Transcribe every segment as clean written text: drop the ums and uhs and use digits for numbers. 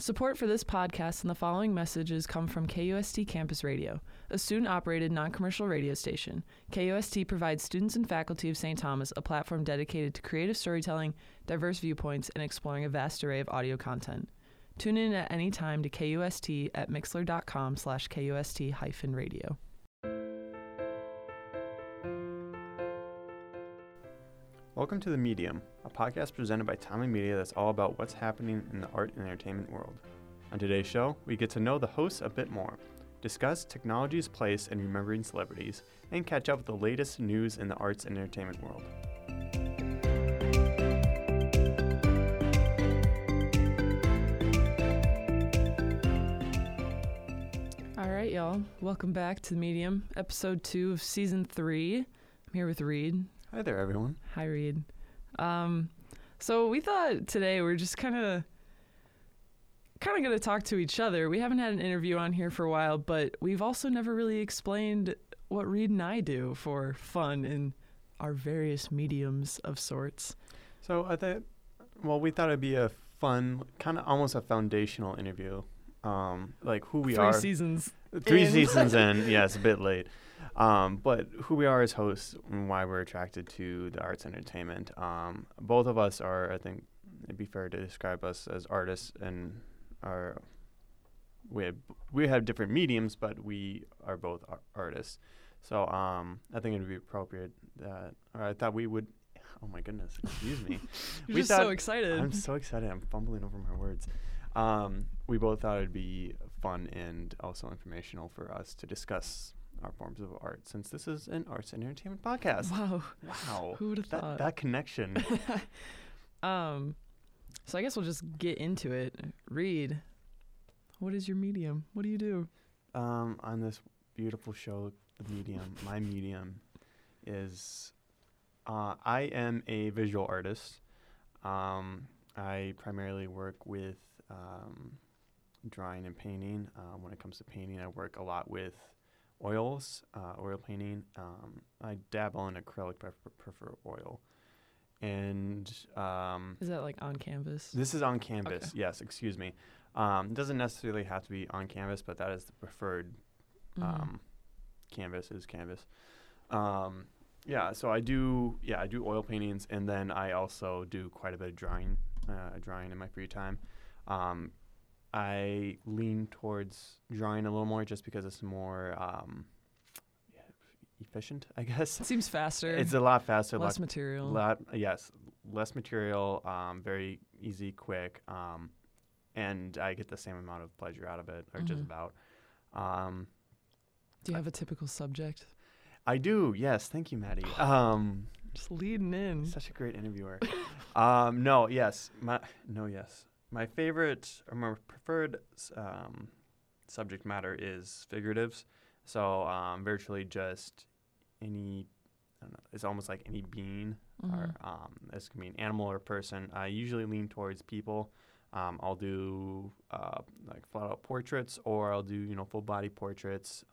Support for this podcast and the following messages come from KUST Campus Radio, a student-operated, non-commercial radio station. KUST provides students and faculty of St. Thomas a platform dedicated to creative storytelling, diverse viewpoints, and exploring a vast array of audio content. Tune in at any time to KUST at mixlr.com/KUST-radio. Welcome to The Medium, a podcast presented by Tommy Media that's all about what's happening in the art and entertainment world. On today's show, we get to know the hosts a bit more, discuss technology's place in remembering celebrities, and catch up with the latest news in the arts and entertainment world. All right, y'all. Welcome back to The Medium, episode 2 of season 3. I'm here with Reid. Hi there, everyone. Hi, Reid. So we thought today we're just kind of going to talk to each other. We haven't had an interview on here for a while, but we've also never really explained what Reid and I do for fun in our various mediums of sorts. So I thought, well, we thought it'd be a fun, kind of almost a foundational interview, like who we are. Three seasons in. Yeah, it's a bit late. But who we are as hosts and why we're attracted to the arts and entertainment. Both of us are, I think it'd be fair to describe us as artists, and we have different mediums, but we are both artists. So I think it would be appropriate that, or I thought we would, oh my goodness, excuse me. You're so excited. I'm so excited. I'm fumbling over my words. We both thought it'd be fun and also informational for us to discuss our forms of art, since this is an arts and entertainment podcast. Wow. Who would have thought? That connection. So I guess we'll just get into it. Reid, what is your medium? What do you do? On this beautiful show, The Medium, my medium is I am a visual artist. I primarily work with drawing and painting. When it comes to painting, I work a lot with oils, oil painting. I dabble in acrylic, but I prefer oil. And is that like on canvas? This is on canvas. Okay. Yes, excuse me. It doesn't necessarily have to be on canvas, but that is the preferred canvas is canvas. Yeah. So I do oil paintings, and then I also do quite a bit of drawing in my free time. I lean towards drawing a little more just because it's more efficient, I guess. It seems faster. It's a lot faster. Less material. Less material, very easy, quick, and I get the same amount of pleasure out of it, or just about. Do you have a typical subject? I do, yes. Thank you, Maddie. Just leading in. Such a great interviewer. My favorite or my preferred subject matter is figuratives. So virtually just any, I don't know, it's almost like any being, or this can be an animal or a person. I usually lean towards people. I'll do like flat out portraits, or I'll do, full body portraits.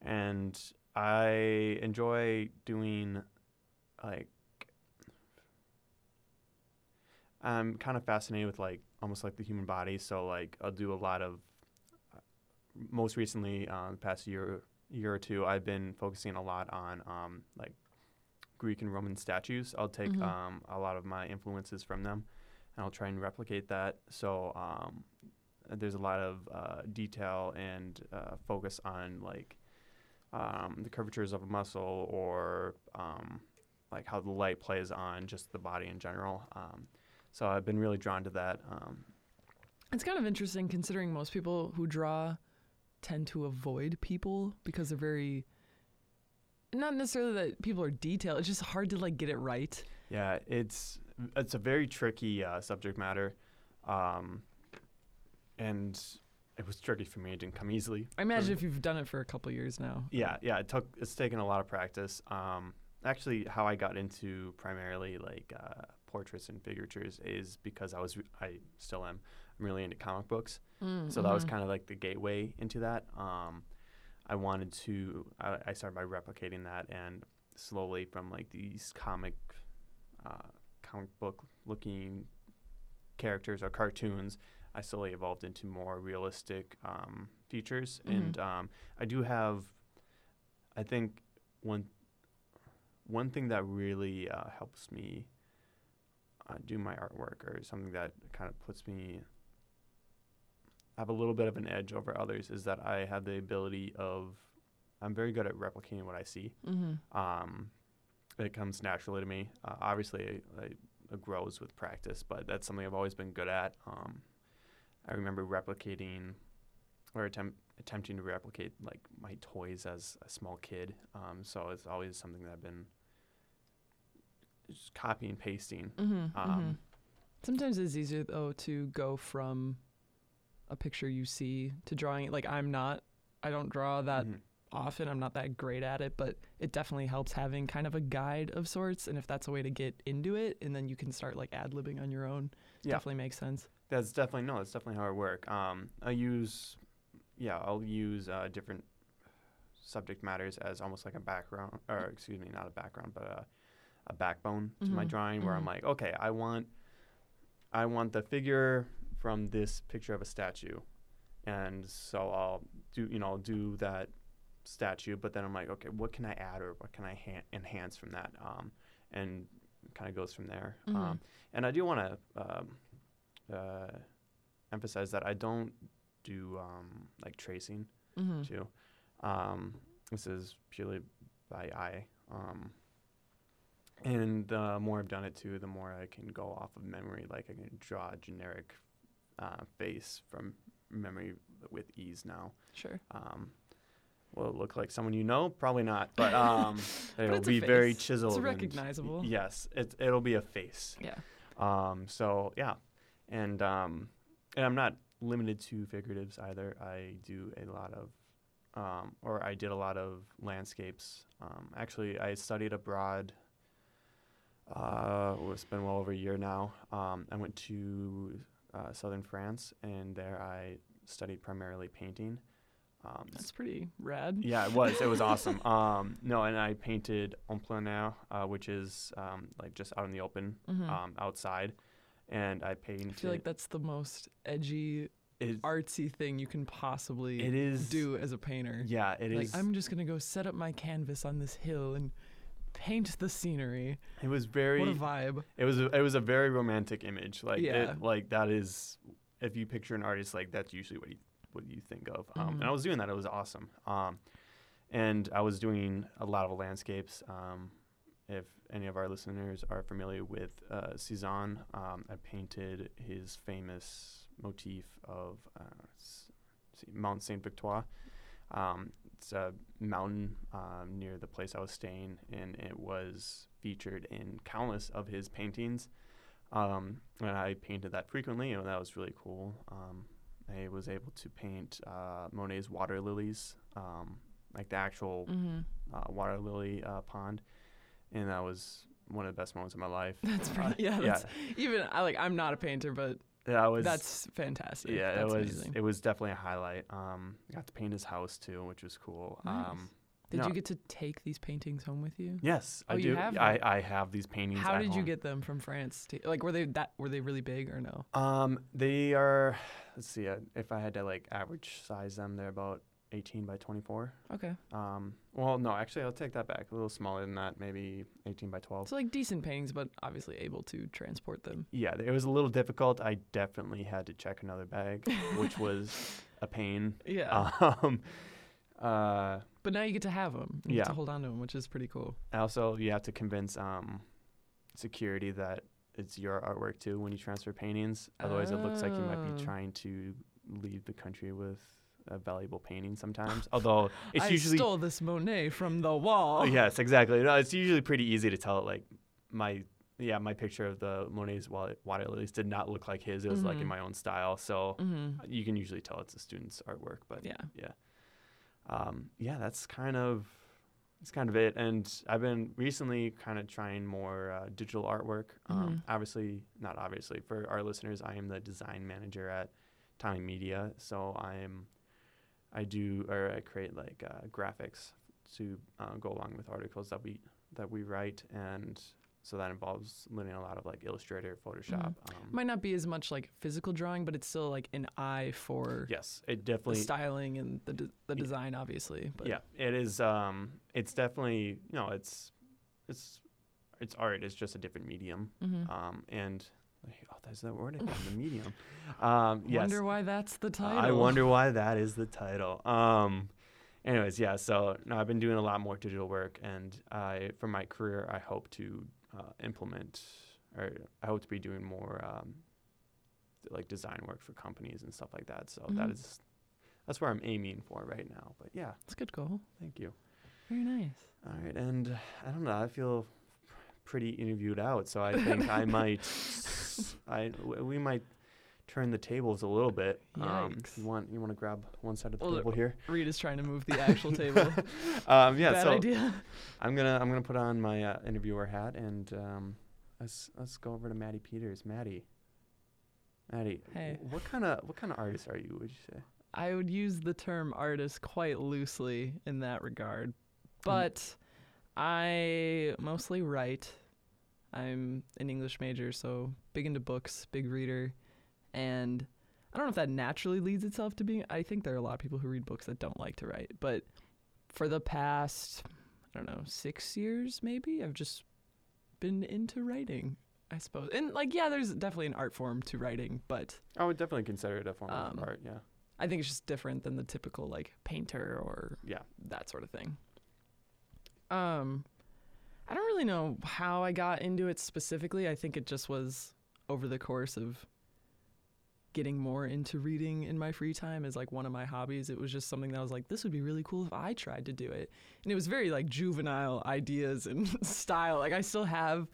And I enjoy doing like, I'm kind of fascinated with like almost like the human body, so like I'll do a lot of. Most recently, the past year or two, I've been focusing a lot on like Greek and Roman statues. I'll take a lot of my influences from them, and I'll try and replicate that. So there's a lot of detail and focus on like the curvatures of a muscle, or like how the light plays on just the body in general. So I've been really drawn to that. It's kind of interesting considering most people who draw tend to avoid people because they're very, not necessarily that people are detailed, it's just hard to like get it right. Yeah, it's a very tricky subject matter. And it was tricky for me. It didn't come easily. I imagine if you've done it for a couple years now. Yeah, it's taken a lot of practice. Actually, how I got into primarily like portraits and figures is because I'm really into comic books. So that was kind of like the gateway into that. I started by replicating that, and slowly from like these comic book looking characters or cartoons, I slowly evolved into more realistic features. Mm-hmm. And I do have, I think, one thing that really helps me do my artwork, or something that kind of puts me, I have a little bit of an edge over others, is that I have the ability of, I'm very good at replicating what I see. Mm-hmm. It comes naturally to me. Obviously, it grows with practice, but that's something I've always been good at. I remember replicating or attempting to replicate like my toys as a small kid. So it's always something that I've been just copying and pasting. Mm-hmm, mm-hmm. Sometimes it's easier though to go from a picture you see to drawing it. Like I don't draw that mm-hmm. often. I'm not that great at it, but it definitely helps having kind of a guide of sorts. And if that's a way to get into it, and then you can start like ad-libbing on your own, yeah. Definitely makes sense. That's definitely how I work. I'll use different subject matters as almost like a backbone to mm-hmm. my drawing, where mm-hmm. I'm like, okay, I want the figure from this picture of a statue. And so I'll do that statue, but then I'm like, okay, what can I add or what can I enhance from that? And kind of goes from there. Mm-hmm. And I do want to emphasize that I don't do like tracing mm-hmm. too. This is purely by eye. And the more I've done it too, the more I can go off of memory. Like I can draw a generic face from memory with ease now. Sure. Will it look like someone you know? Probably not, but it'll be very chiseled. It's recognizable. Yes, it'll be a face. Yeah. So yeah, and I'm not limited to figuratives either. I do a lot of, or I did a lot of landscapes. Actually, I studied abroad. It's been well over a year now. I went to southern France, and there I studied primarily painting. That's pretty rad. Yeah, it was. It was awesome. And I painted en plein air, which is like just out in the open, mm-hmm. Outside. And I painted. I feel like that's the most edgy, artsy thing you can possibly do as a painter. Yeah, it is. Like, I'm just gonna go set up my canvas on this hill and paint the scenery. It was very. What a vibe. It was a very romantic image. Like yeah. That is, if you picture an artist, like that's usually what you think of. Mm-hmm. And I was doing that. It was awesome. And I was doing a lot of landscapes. If any of our listeners are familiar with Cézanne, I painted his famous motif of Mont Saint-Victoire. It's a mountain near the place I was staying, and it was featured in countless of his paintings. And I painted that frequently, and that was really cool. I was able to paint Monet's water lilies, like the actual mm-hmm. Water lily pond, and that was one of the best moments of my life. That's pretty, yeah. That's, yeah. Even I'm not a painter, but that's fantastic. Yeah, that's amazing. It was definitely a highlight. I got to paint his house too, which was cool. Nice. Did you get to take these paintings home with you? Yes, I do. You have I have these paintings. How did you get them from France? Were they really big or no? They are. Let's see. If I had to average size them, they're about 18 by 24. Okay. Well, no, actually, I'll take that back. A little smaller than that, maybe 18 by 12. So decent paintings, but obviously able to transport them. Yeah, it was a little difficult. I definitely had to check another bag, which was a pain. Yeah. But now you get to have them. You get to hold on to them, which is pretty cool. Also, you have to convince security that it's your artwork, too, when you transfer paintings. Otherwise, it looks like you might be trying to leave the country with a valuable painting sometimes. Although, it's usually... I stole this Monet from the wall. Yes, exactly. No, it's usually pretty easy to tell, my picture of the Monet's water lilies did not look like his. It was, mm-hmm. In my own style. So, mm-hmm. you can usually tell it's a student's artwork. But, yeah. That's kind of it. And I've been recently kind of trying more digital artwork. Mm-hmm. Not obviously, for our listeners, I am the design manager at Tommy Media. So I create graphics to go along with articles that we write. And So that involves learning a lot of like Illustrator, Photoshop. Mm-hmm. Might not be as much like physical drawing, but it's still like an eye for yes, it definitely the styling and the design, obviously. But. Yeah, it is. It's definitely it's art. It's just a different medium. Mm-hmm. And oh, there's that word again, the medium. Yes. Wonder why that's the title. I wonder why that is the title. Anyways, yeah. So no, I've been doing a lot more digital work, and for my career, I hope to. I hope to be doing more like design work for companies and stuff like that. So mm-hmm. that's where I'm aiming for right now. But yeah, it's a good goal. Thank you. Very nice. All right, and I don't know. I feel pretty interviewed out, so I think we might turn the tables a little bit. You want to grab one side of the table here? Reid is trying to move the actual table. Bad idea. I'm gonna put on my interviewer hat and let's go over to Maddie Peters. Maddie, hey. What kind of artist are you? Would you say? I would use the term artist quite loosely in that regard, but I mostly write. I'm an English major, so big into books, big reader. And I don't know if that naturally leads itself to being, I think there are a lot of people who read books that don't like to write, but for the past, 6 years maybe, I've just been into writing, I suppose. And there's definitely an art form to writing, but. I would definitely consider it a form of art, yeah. I think it's just different than the typical painter or that sort of thing. I don't really know how I got into it specifically. I think it just was over the course of getting more into reading in my free time is one of my hobbies. It was just something that I was this would be really cool if I tried to do it. And it was very juvenile ideas and style. I still have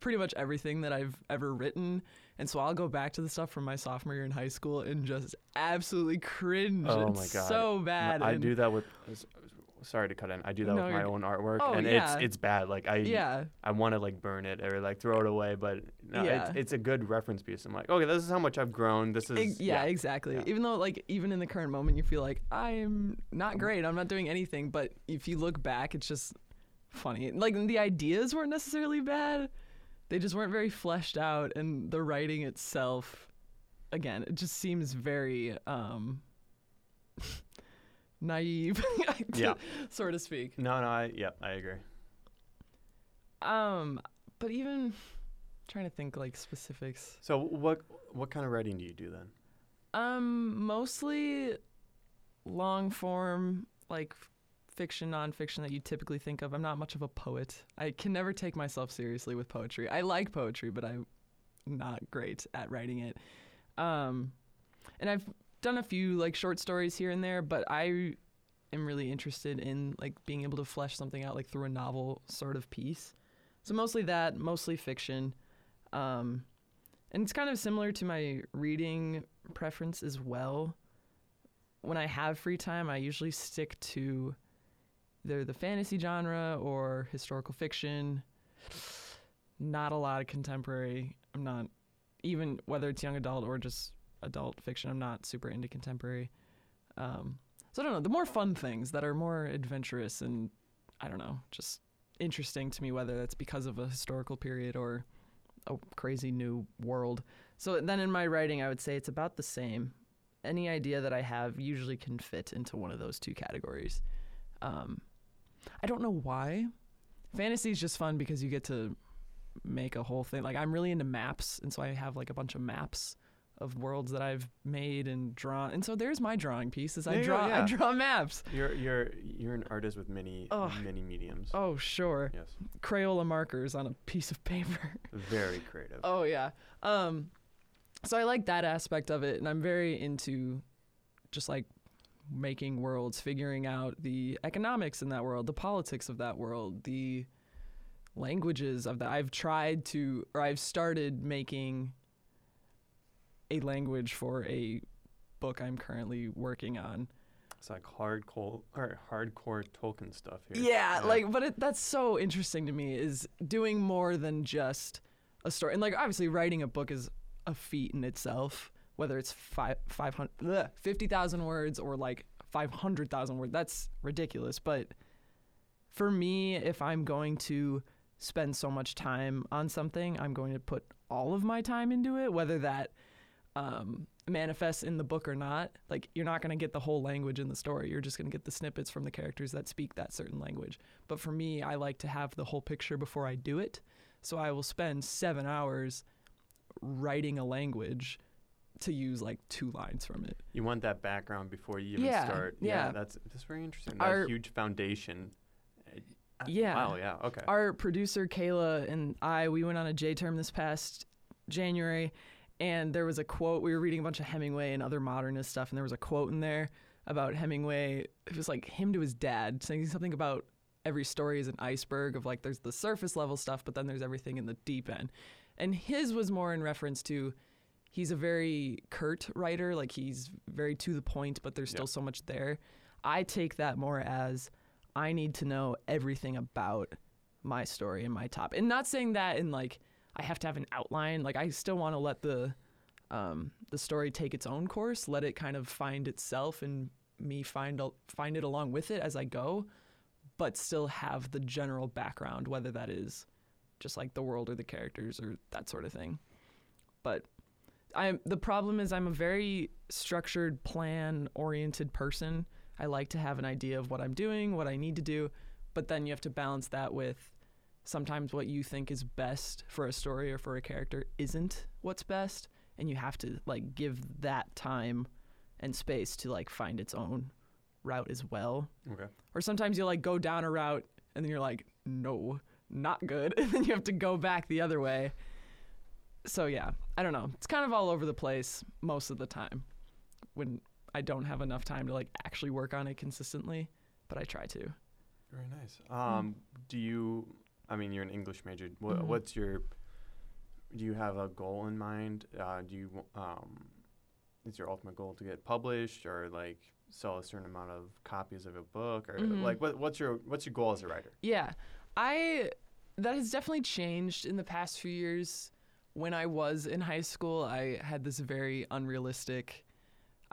pretty much everything that I've ever written. And so I'll go back to the stuff from my sophomore year in high school and just absolutely cringe. Oh my God. So bad. I do that with, sorry to cut in. I do that with my own artwork it's bad. I want to burn it or throw it away, but it's a good reference piece. I'm okay, this is how much I've grown. This is exactly. Yeah. Even though even in the current moment you feel I'm not great. I'm not doing anything, but if you look back it's just funny. The ideas weren't necessarily bad. They just weren't very fleshed out, and the writing itself again, it just seems very naive, so to speak. No, I agree. But even trying to think specifics. So what kind of writing do you do then? Mostly long form, fiction, nonfiction that you typically think of. I'm not much of a poet. I can never take myself seriously with poetry. I like poetry, but I'm not great at writing it. And I've done a few short stories here and there, but I am really interested in being able to flesh something out through a novel sort of piece. So mostly fiction. And it's kind of similar to my reading preference as well. When I have free time, I usually stick to either the fantasy genre or historical fiction. Not a lot of contemporary. I'm not, even whether it's young adult or just adult fiction, I'm not super into contemporary. So I don't know, the more fun things that are more adventurous and just interesting to me, whether that's because of a historical period or a crazy new world. So then in my writing, I would say it's about the same. Any idea that I have usually can fit into one of those two categories. I don't know why. Fantasy is just fun because you get to make a whole thing. I'm really into maps, and so I have a bunch of maps of worlds that I've made and drawn, and so there's my drawing piece. I draw maps. You're an artist with many mediums. Oh sure. Yes. Crayola markers on a piece of paper. Very creative. Oh yeah. So I like that aspect of it, and I'm very into just making worlds, figuring out the economics in that world, the politics of that world, the languages of that. I've started making a language for a book I'm currently working on. It's hardcore Tolkien stuff here. Yeah. That's so interesting to me, is doing more than just a story. And obviously writing a book is a feat in itself, whether it's 50,000 words or 500,000 words, that's ridiculous. But for me, if I'm going to spend so much time on something, I'm going to put all of my time into it, whether that manifests in the book or not. Like, you're not going to get the whole language in the story. You're just going to get the snippets from the characters that speak that certain language. But for me, I like to have the whole picture before I do it. So I will spend 7 hours writing a language to use like 2 lines from it. You want that background before you even start. Yeah, that's very interesting. That huge foundation. Yeah. Wow, yeah, okay. Our producer, Kayla, and I, we went on a J-term this past January, and there was a quote. We were reading a bunch of Hemingway and other modernist stuff, and there was a quote in there about Hemingway. It was like him to his dad, saying something about every story is an iceberg of like there's the surface level stuff, but then there's everything in the deep end. And his was more in reference to he's a very curt writer, like he's very to the point, but there's still so much there. I take that more as I need to know everything about my story and my topic. And not saying that in like, I have to have an outline. Like, I still want to let the story take its own course, let it kind of find itself and me find it along with it as I go, but still have the general background, whether that is just like the world or the characters or that sort of thing. But the problem is I'm a very structured, plan-oriented person. I like to have an idea of what I'm doing, what I need to do, but then you have to balance that with sometimes what you think is best for a story or for a character isn't what's best, and you have to like give that time and space to like find its own route as well. Okay. Or sometimes you'll like go down a route and then you're like, no, not good, and then you have to go back the other way. So yeah, I don't know. It's kind of all over the place most of the time when I don't have enough time to like actually work on it consistently, but I try to. Very nice. You're an English major. Do you have a goal in mind? Is your ultimate goal to get published or like sell a certain amount of copies of a book or like what's your goal as a writer? Yeah, that has definitely changed in the past few years. When I was in high school, I had this very unrealistic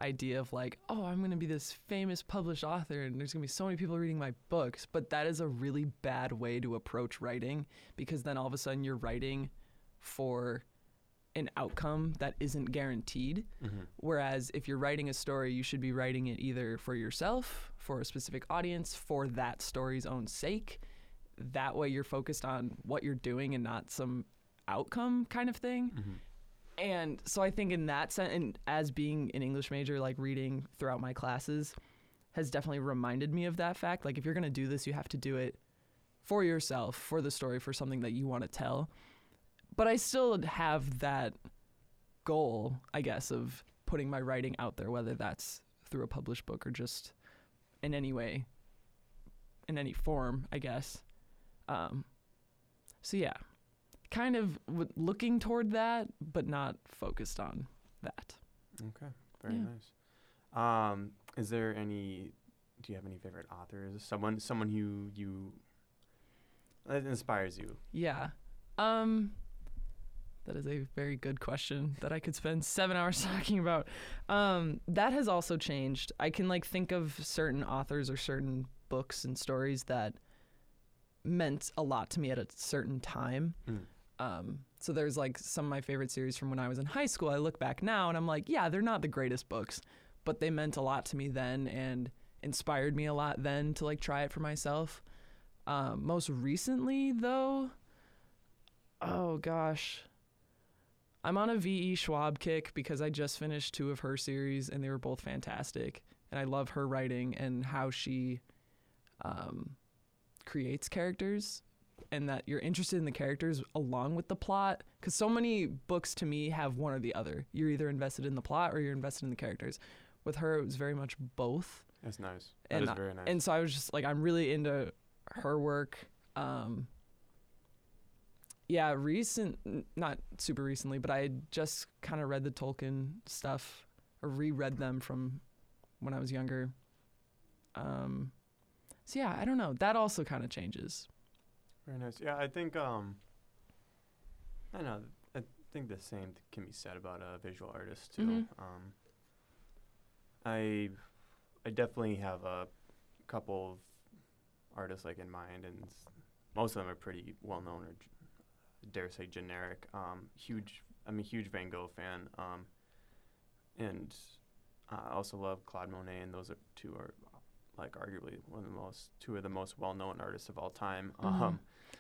idea of like, oh, I'm going to be this famous published author and there's going to be so many people reading my books. But that is a really bad way to approach writing, because then all of a sudden you're writing for an outcome that isn't guaranteed. Mm-hmm. Whereas if you're writing a story, you should be writing it either for yourself, for a specific audience, for that story's own sake. That way you're focused on what you're doing and not some outcome kind of thing. Mm-hmm. And so I think in that sense, and as being an English major, like reading throughout my classes has definitely reminded me of that fact. Like, if you're going to do this, you have to do it for yourself, for the story, for something that you want to tell. But I still have that goal, I guess, of putting my writing out there, whether that's through a published book or just in any way, in any form, I guess. So yeah, kind of looking toward that, but not focused on that. Okay, very nice. Do you have any favorite authors? Someone who you, that inspires you? Yeah. That is a very good question that I could spend 7 hours talking about. That has also changed. I can like think of certain authors or certain books and stories that meant a lot to me at a certain time. Mm. So there's like some of my favorite series from when I was in high school. I look back now and I'm like, yeah, they're not the greatest books, but they meant a lot to me then and inspired me a lot then to like try it for myself. Most recently though, oh gosh, I'm on a V.E. Schwab kick because I just finished 2 of her series and they were both fantastic. And I love her writing and how she creates characters, and that you're interested in the characters along with the plot, because so many books to me have one or the other. You're either invested in the plot or you're invested in the characters. With her, it was very much both. That's nice. That is very nice. And so I was just like, I'm really into her work. Not super recently, but I had just kind of read the Tolkien stuff, or reread them from when I was younger. So yeah, I don't know. That also kind of changes. Very nice. Yeah, I think I think the same can be said about a visual artist too. Mm-hmm. I definitely have a couple of artists like in mind, and most of them are pretty well-known or, dare say, generic. I'm a huge Van Gogh fan, and I also love Claude Monet, and those are two are like arguably two of the most well-known artists of all time. Mm-hmm.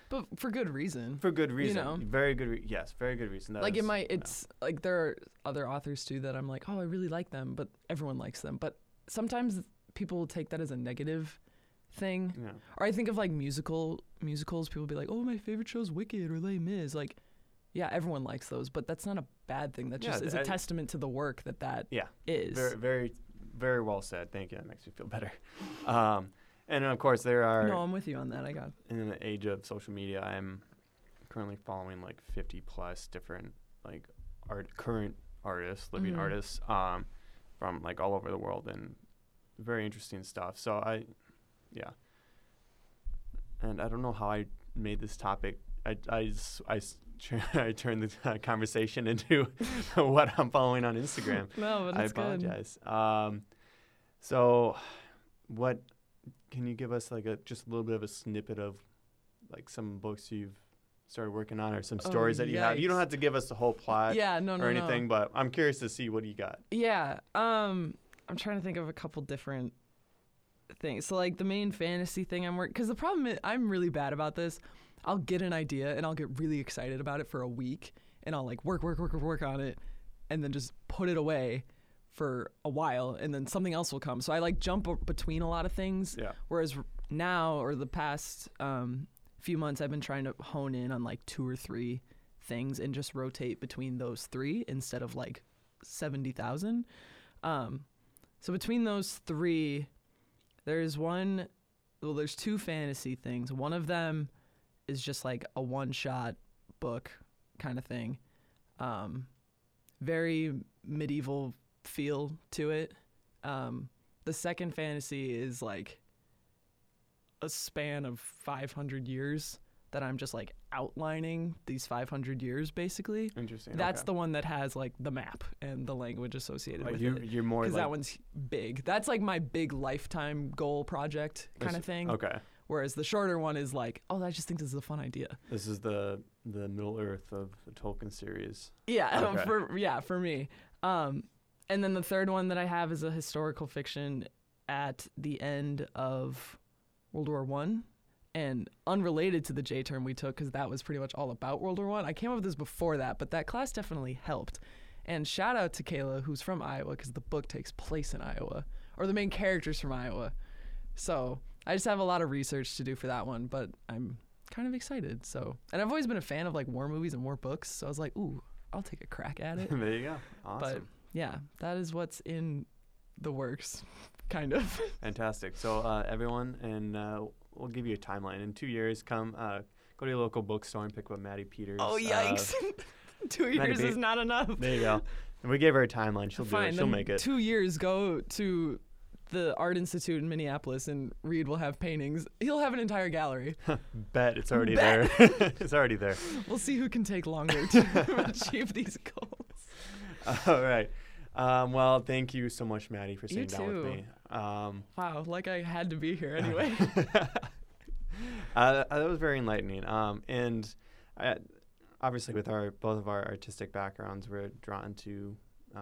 But for good reason. For good reason. You know? Very good reason. Like there are other authors too that I'm like, oh, I really like them, but everyone likes them. But sometimes people take that as a negative thing. Yeah. Or I think of like musicals, people be like, oh, my favorite show's Wicked or Les Mis. Like, yeah, everyone likes those, but that's not a bad thing. That just is a testament to the work that is. Very, very, very well said. Thank you. That makes me feel better. And of course there are... No, I'm with you on that. I got it. In the age of social media, I'm currently following like 50 plus different like current artists, living mm-hmm. artists from like all over the world, and very interesting stuff. So And I don't know how I made this topic. I turned the conversation into what I'm following on Instagram. No, but it's good. I apologize. So what... Can you give us like a little bit of a snippet of like some books you've started working on or some stories that you have? You don't have to give us the whole plot or anything. But I'm curious to see what you got. Yeah. I'm trying to think of a couple different things. So like the main fantasy thing I'm working, because the problem is I'm really bad about this. I'll get an idea and I'll get really excited about it for a week and I'll like work on it and then just put it away for a while, and then something else will come. So I like jump between a lot of things. Yeah. Whereas now, or the past few months, I've been trying to hone in on like 2 or 3 things and just rotate between those 3 instead of like 70,000. So between those 3, there's 2 fantasy things. One of them is just like a one-shot book kind of thing. Very medieval feel to it. The second fantasy is like a span of 500 years that I'm just like outlining these 500 years basically. Interesting. That's okay. The one that has like the map and the language associated with it. You're more because like... that one's big. That's like my big lifetime goal project kind of thing. Okay. Whereas the shorter one is like, oh, I just think this is a fun idea. This is the Middle Earth of the Tolkien series. Yeah. Okay. For me. And then the third one that I have is a historical fiction at the end of World War I, and unrelated to the J term we took because that was pretty much all about World War I. I came up with this before that, but that class definitely helped. And shout out to Kayla, who's from Iowa, because the book takes place in Iowa, or the main character's from Iowa. So I just have a lot of research to do for that one, but I'm kind of excited. So, and I've always been a fan of like war movies and war books, so I was like, ooh, I'll take a crack at it. There you go. Awesome. But, yeah, that is what's in the works, kind of. Fantastic. So everyone, and we'll give you a timeline. In 2 years, come go to your local bookstore and pick up Maddie Peters. Oh, yikes. 2 years is not enough. There you go. And we gave her a timeline. She'll do it. She'll make it. 2 years, go to the Art Institute in Minneapolis, and Reid will have paintings. He'll have an entire gallery. Bet. It's already there. It's already there. We'll see who can take longer to achieve these goals. All right. Well, thank you so much, Maddie, for sitting down with me. Wow, like I had to be here anyway. That was very enlightening. And obviously with both of our artistic backgrounds, we're drawn to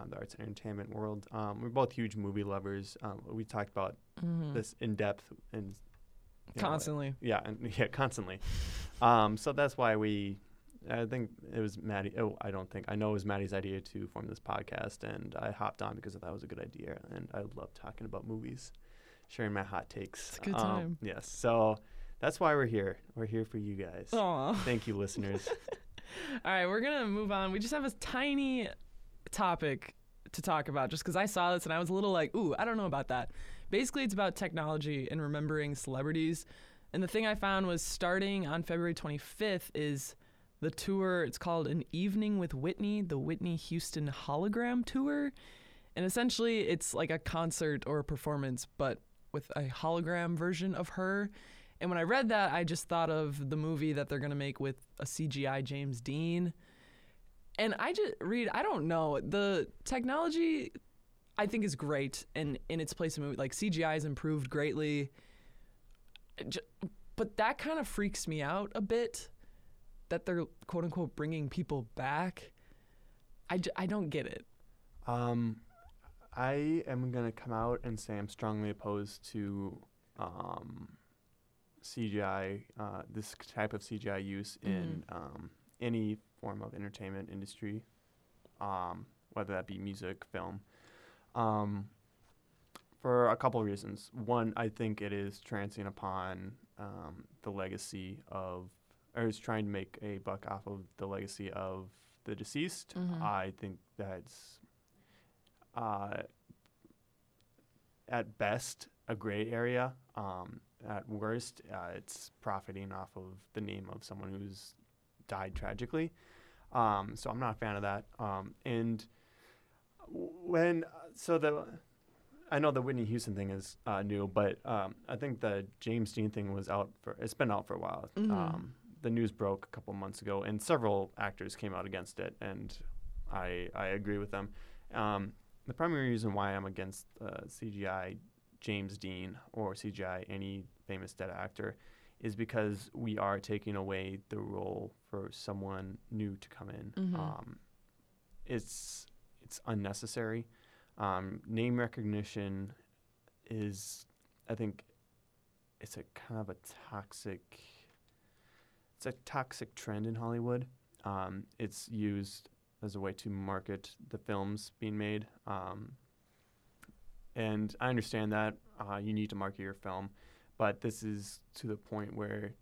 the arts and entertainment world. We're both huge movie lovers. We talked about this in depth and constantly. Constantly. So that's why I know it was Maddie's idea to form this podcast, and I hopped on because I thought it was a good idea, and I love talking about movies, sharing my hot takes. It's a good time. Yes, so that's why we're here. We're here for you guys. Aww. Thank you, listeners. All right, we're going to move on. We just have a tiny topic to talk about just because I saw this, and I was a little like, ooh, I don't know about that. Basically, it's about technology and remembering celebrities, and the thing I found was starting on February 25th is... the tour, it's called An Evening with Whitney, the Whitney Houston Hologram Tour. And essentially, it's like a concert or a performance, but with a hologram version of her. And when I read that, I just thought of the movie that they're going to make with a CGI James Dean. And I don't know. The technology, I think, is great and in its place in movie. Like, CGI has improved greatly. But that kind of freaks me out a bit, that they're quote unquote bringing people back. I don't get it. I am going to come out and say I'm strongly opposed to CGI, this type of CGI use in any form of entertainment industry, whether that be music, film, for a couple of reasons. One, I think it is trampling upon the legacy of, or is trying to make a buck off of the legacy of the deceased. Mm-hmm. I think that's at best a gray area. At worst, it's profiting off of the name of someone who's died tragically. So I'm not a fan of that. And when, so the, I know the Whitney Houston thing is new, but I think the James Dean thing was out for, it's been out for a while. Mm-hmm. The news broke a couple months ago, and several actors came out against it, and I agree with them. The primary reason why I'm against CGI James Dean or CGI any famous dead actor is because we are taking away the role for someone new to come in. Mm-hmm. It's unnecessary. Name recognition is, I think, it's a kind of a toxic. It's a toxic trend in Hollywood. It's used as a way to market the films being made. And I understand that you need to market your film, but this is to the point where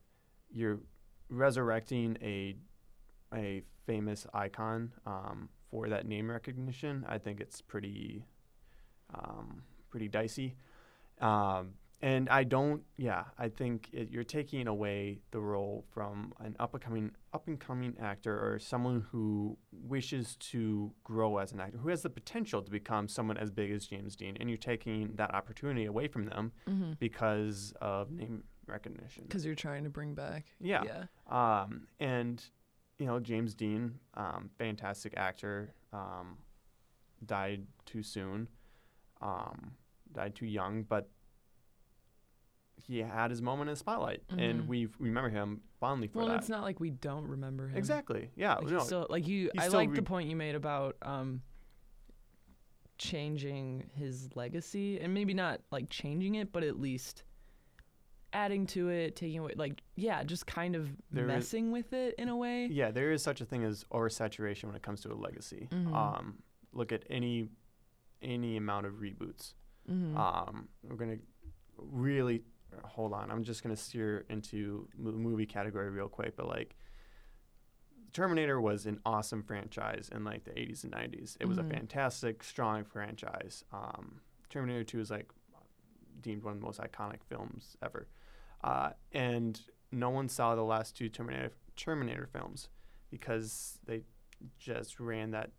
you're resurrecting a famous icon for that name recognition. I think it's pretty pretty dicey. And I don't, I think you're taking away the role from an up and coming actor or someone who wishes to grow as an actor, who has the potential to become someone as big as James Dean, and you're taking that opportunity away from them because of name recognition. Because you're trying to bring back. Yeah. And, you know, James Dean, fantastic actor, died too soon, died too young, but he had his moment in the spotlight, and we remember him fondly for that. Well, it's not like we don't remember him. Exactly. Yeah. Like, no, still, like you, I like the point you made about changing his legacy, and maybe not like changing it, but at least adding to it, taking away, like, just kind of messing with it in a way. Yeah, there is such a thing as oversaturation when it comes to a legacy. Look at any amount of reboots. We're gonna really. Hold on, I'm just going to steer into the movie category real quick, but like Terminator was an awesome franchise in like the 80s and 90s. It was a fantastic, strong franchise. Terminator 2 is like deemed one of the most iconic films ever. And no one saw the last two Terminator films because they just ran that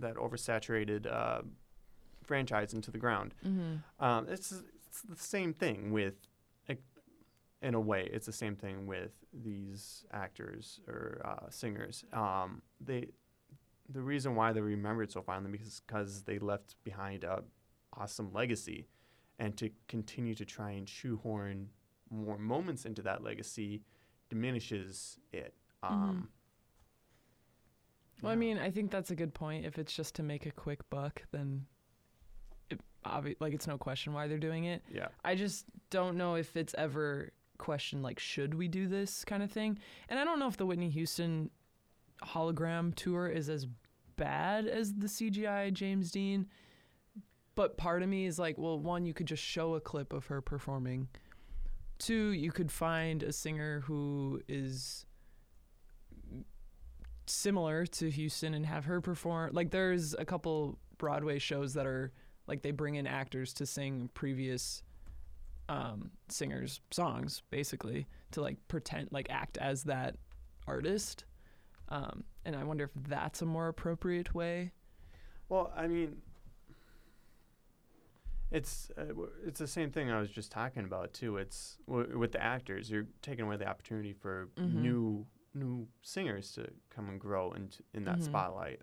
oversaturated franchise into the ground. It's the same thing with, in a way, it's the same thing with these actors or singers. The reason why they're remembered so fondly is because they left behind an awesome legacy, and to continue to try and shoehorn more moments into that legacy diminishes it. Well, I mean, I think that's a good point. If it's just to make a quick buck, then... Like, it's no question why they're doing it. Yeah. I just don't know if it's ever questioned, like, should we do this kind of thing? And I don't know if the Whitney Houston hologram tour is as bad as the CGI James Dean. But part of me is like, well, one, you could just show a clip of her performing. Two, you could find a singer who is similar to Houston and have her perform. Like, there's a couple Broadway shows that are... Like, they bring in actors to sing previous singers' songs, basically, to, like, pretend, like, act as that artist. And I wonder if that's a more appropriate way. Well, I mean, it's the same thing I was just talking about, too. It's with the actors. You're taking away the opportunity for new singers to come and grow in that spotlight.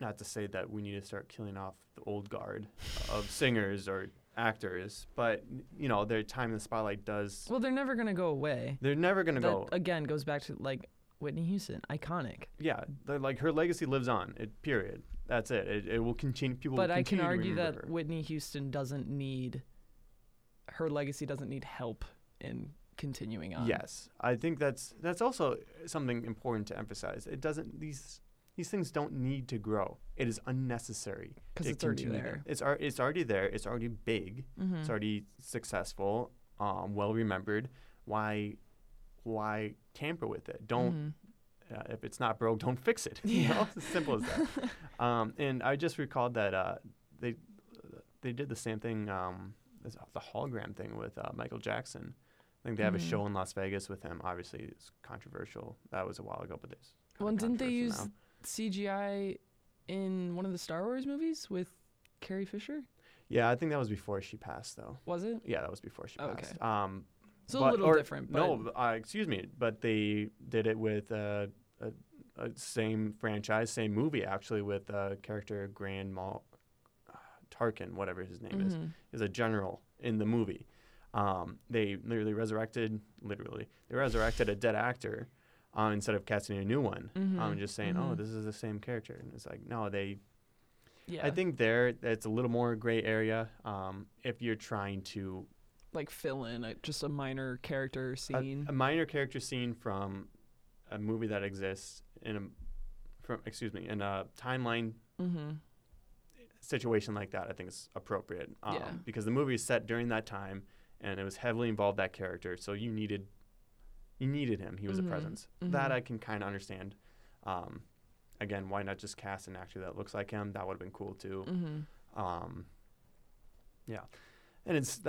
Not to say that we need to start killing off the old guard of singers or actors, but you know, their time in the spotlight does. Well, they're never gonna go away. They're never gonna go. Again, goes back to like Whitney Houston, iconic. Yeah, like her legacy lives on. Period. That's it. It will continue. People. But will continue I can argue that her. Whitney Houston doesn't need. Her legacy doesn't need help in continuing on. Yes, I think that's also something important to emphasize. It doesn't these things don't need to grow. It is unnecessary. Because it's already there. It's already there. It's already big. Mm-hmm. It's already successful. Well remembered. Why tamper with it? Don't. Mm-hmm. If it's not broke, don't fix it. Yeah. You know? It's as simple as that. And I just recalled that they did the same thing. The hologram thing with Michael Jackson. I think they have a show in Las Vegas with him. Obviously, it's controversial. That was a while ago, but it's kind of didn't they use now. CGI in one of the Star Wars movies with Carrie Fisher? Yeah, I think that was before she passed, though. Was it? Yeah, that was before she passed. Okay. So but, a little different. But no, excuse me, but they did it with a same franchise, same movie, actually, with character Grand Mal... Tarkin, whatever his name is a general in the movie. They resurrected a dead actor instead of casting a new one. Just saying, oh, this is the same character. And it's like, no, they... Yeah. I think it's a little more gray area if you're trying to... Like fill in just a minor character scene. A minor character scene from a movie that exists in a timeline... situation like that, I think is appropriate because the movie is set during that time and it was heavily involved that character, so you needed him. He was a presence that I can kind of understand. Again, why not just cast an actor that looks like him? That would have been cool too. And it's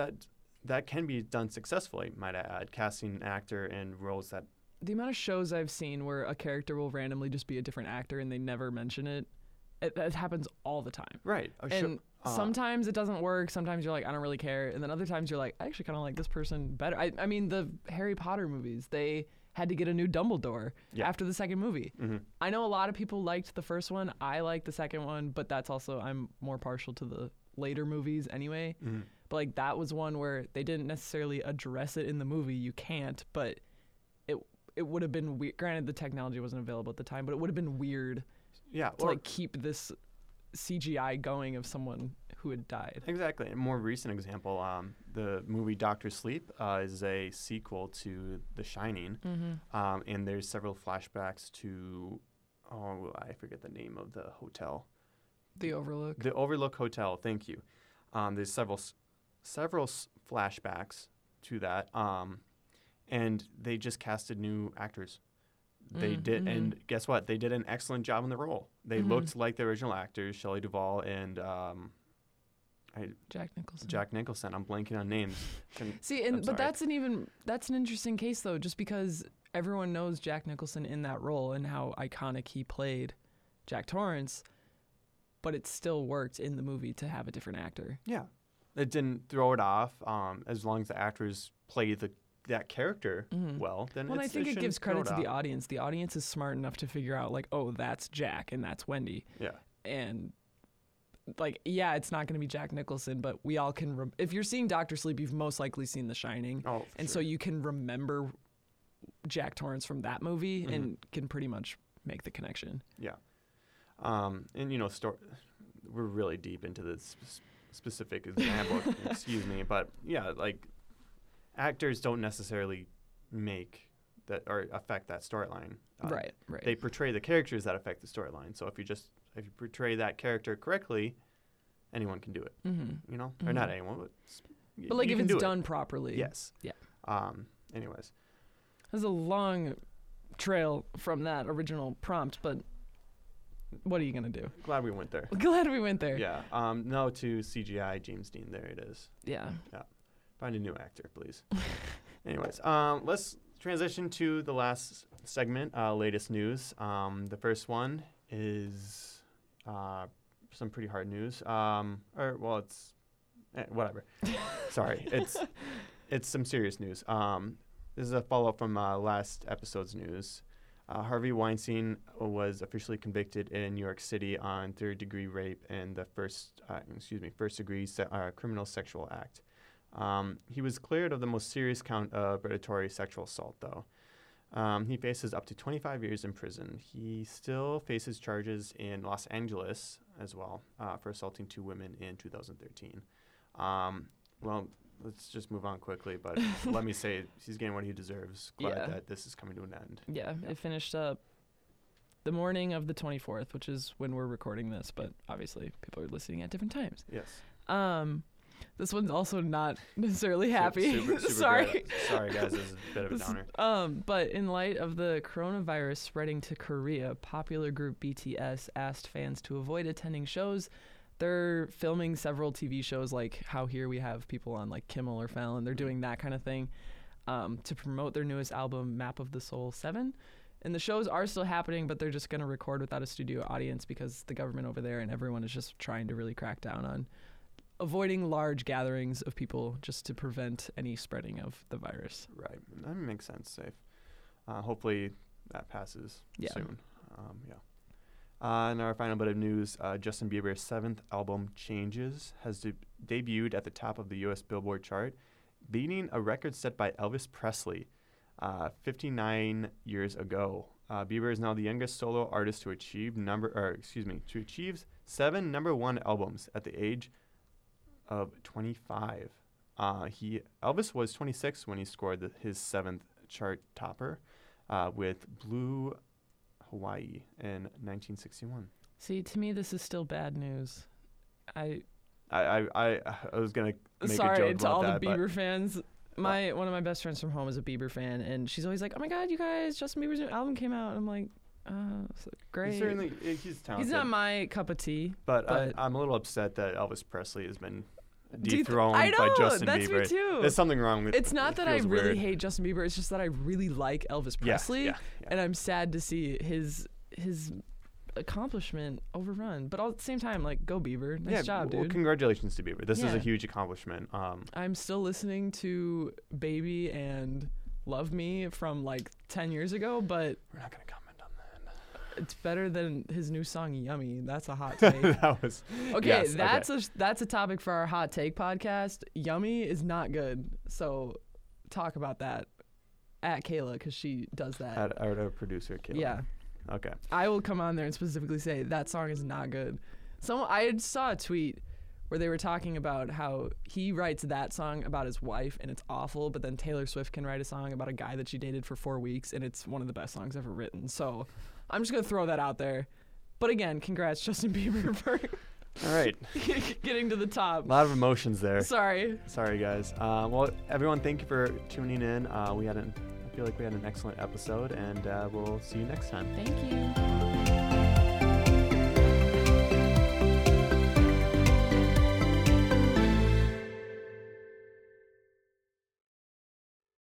that can be done successfully, might I add, casting an actor in roles that the amount of shows I've seen where a character will randomly just be a different actor and they never mention it. It happens all the time. Right. And sometimes it doesn't work. Sometimes you're like, I don't really care. And then other times you're like, I actually kind of like this person better. I mean, the Harry Potter movies, they had to get a new Dumbledore after the second movie. I know a lot of people liked the first one. I liked the second one, but that's also, I'm more partial to the later movies anyway. But like that was one where they didn't necessarily address it in the movie. You can't, but it would have been weird. Granted, the technology wasn't available at the time, but it would have been weird. Yeah, to like keep this CGI going of someone who had died. Exactly. A more recent example, the movie Doctor Sleep is a sequel to The Shining, and there's several flashbacks to, I forget the name of the hotel. The Overlook. The Overlook Hotel. Thank you. There's several flashbacks to that, and they just casted new actors. They did, and guess what? They did an excellent job in the role. They looked like the original actors, Shelley Duvall and Jack Nicholson. Jack Nicholson. I'm blanking on names. That's an interesting case though, just because everyone knows Jack Nicholson in that role and how iconic he played Jack Torrance, but it still worked in the movie to have a different actor. Yeah, it didn't throw it off. As long as the actors play that character well, then it's, I think it gives credit to the audience. The audience is smart enough to figure out, like, oh, that's Jack and that's Wendy. Yeah. And, like, yeah, it's not going to be Jack Nicholson, but we all can... if you're seeing Dr. Sleep, you've most likely seen The Shining. Oh, and sure. So you can remember Jack Torrance from that movie and can pretty much make the connection. Yeah. And, you know, we're really deep into this specific example. Excuse me. But, yeah, like... actors don't necessarily make that or affect that storyline. Right. They portray the characters that affect the storyline. So if you portray that character correctly, anyone can do it. You know, or not anyone, but like if it's done properly. Yes. Yeah. Anyways, there's a long trail from that original prompt, but what are you gonna do? Glad we went there. Yeah. No, to CGI James Dean. There it is. Yeah. Yeah. Find a new actor, please. Anyways, let's transition to the last segment, latest news. The first one is some pretty hard news. It's whatever. Sorry, it's some serious news. This is a follow-up from last episode's news. Harvey Weinstein was officially convicted in New York City on third-degree rape and the first-degree criminal sexual act. He was cleared of the most serious count of predatory sexual assault, though. He faces up to 25 years in prison. He still faces charges in Los Angeles as well for assaulting two women in 2013. Well, let's just move on quickly, but let me say he's getting what he deserves. Glad that this is coming to an end. Yeah, it finished up the morning of the 24th, which is when we're recording this, but obviously people are listening at different times. Yes. This one's also not necessarily happy. Super Sorry, guys. This is a bit of a downer. But in light of the coronavirus spreading to Korea, popular group BTS asked fans to avoid attending shows. They're filming several TV shows, like how here we have people on like Kimmel or Fallon. They're doing that kind of thing to promote their newest album, Map of the Soul 7. And the shows are still happening, but they're just going to record without a studio audience because the government over there and everyone is just trying to really crack down on avoiding large gatherings of people just to prevent any spreading of the virus. Right. That makes sense. Safe. Hopefully that passes soon. And our final bit of news, Justin Bieber's seventh album, Changes, has debuted at the top of the U.S. Billboard chart, beating a record set by Elvis Presley 59 years ago. Bieber is now the youngest solo artist to achieve seven number one albums at the age of 25. Elvis was 26 when he scored his seventh chart topper with Blue Hawaii in 1961. See, to me, this is still bad news. I was gonna make a joke about that. Sorry to all the Bieber fans. One of my best friends from home is a Bieber fan, and she's always like, "Oh my God, you guys! Justin Bieber's new album came out." And I'm like, great. He's talented. He's not my cup of tea. But I'm a little upset that Elvis Presley has been dethroned by Justin Bieber. Me too. There's something wrong with it. It's not that I really hate Justin Bieber. It's just that I really like Elvis Presley, and I'm sad to see his accomplishment overrun. But all at the same time, like, go Bieber, nice job, dude. Well, congratulations to Bieber. This is a huge accomplishment. I'm still listening to Baby and Love Me from like 10 years ago, but we're not gonna comment on that. It's better than his new song Yummy. That's a hot take. That's a topic for our hot take podcast. Yummy is not good, so talk about that at Kayla, because she does that at our producer Kayla. Okay. I will come on there and specifically say that song is not good. I saw a tweet where they were talking about how he writes that song about his wife and it's awful, but then Taylor Swift can write a song about a guy that she dated for 4 weeks and it's one of the best songs ever written. So I'm just going to throw that out there. But again, congrats, Justin Bieber, for all right, getting to the top. A lot of emotions there. Sorry, guys. Well, everyone, thank you for tuning in. I feel like we had an excellent episode, and we'll see you next time. Thank you.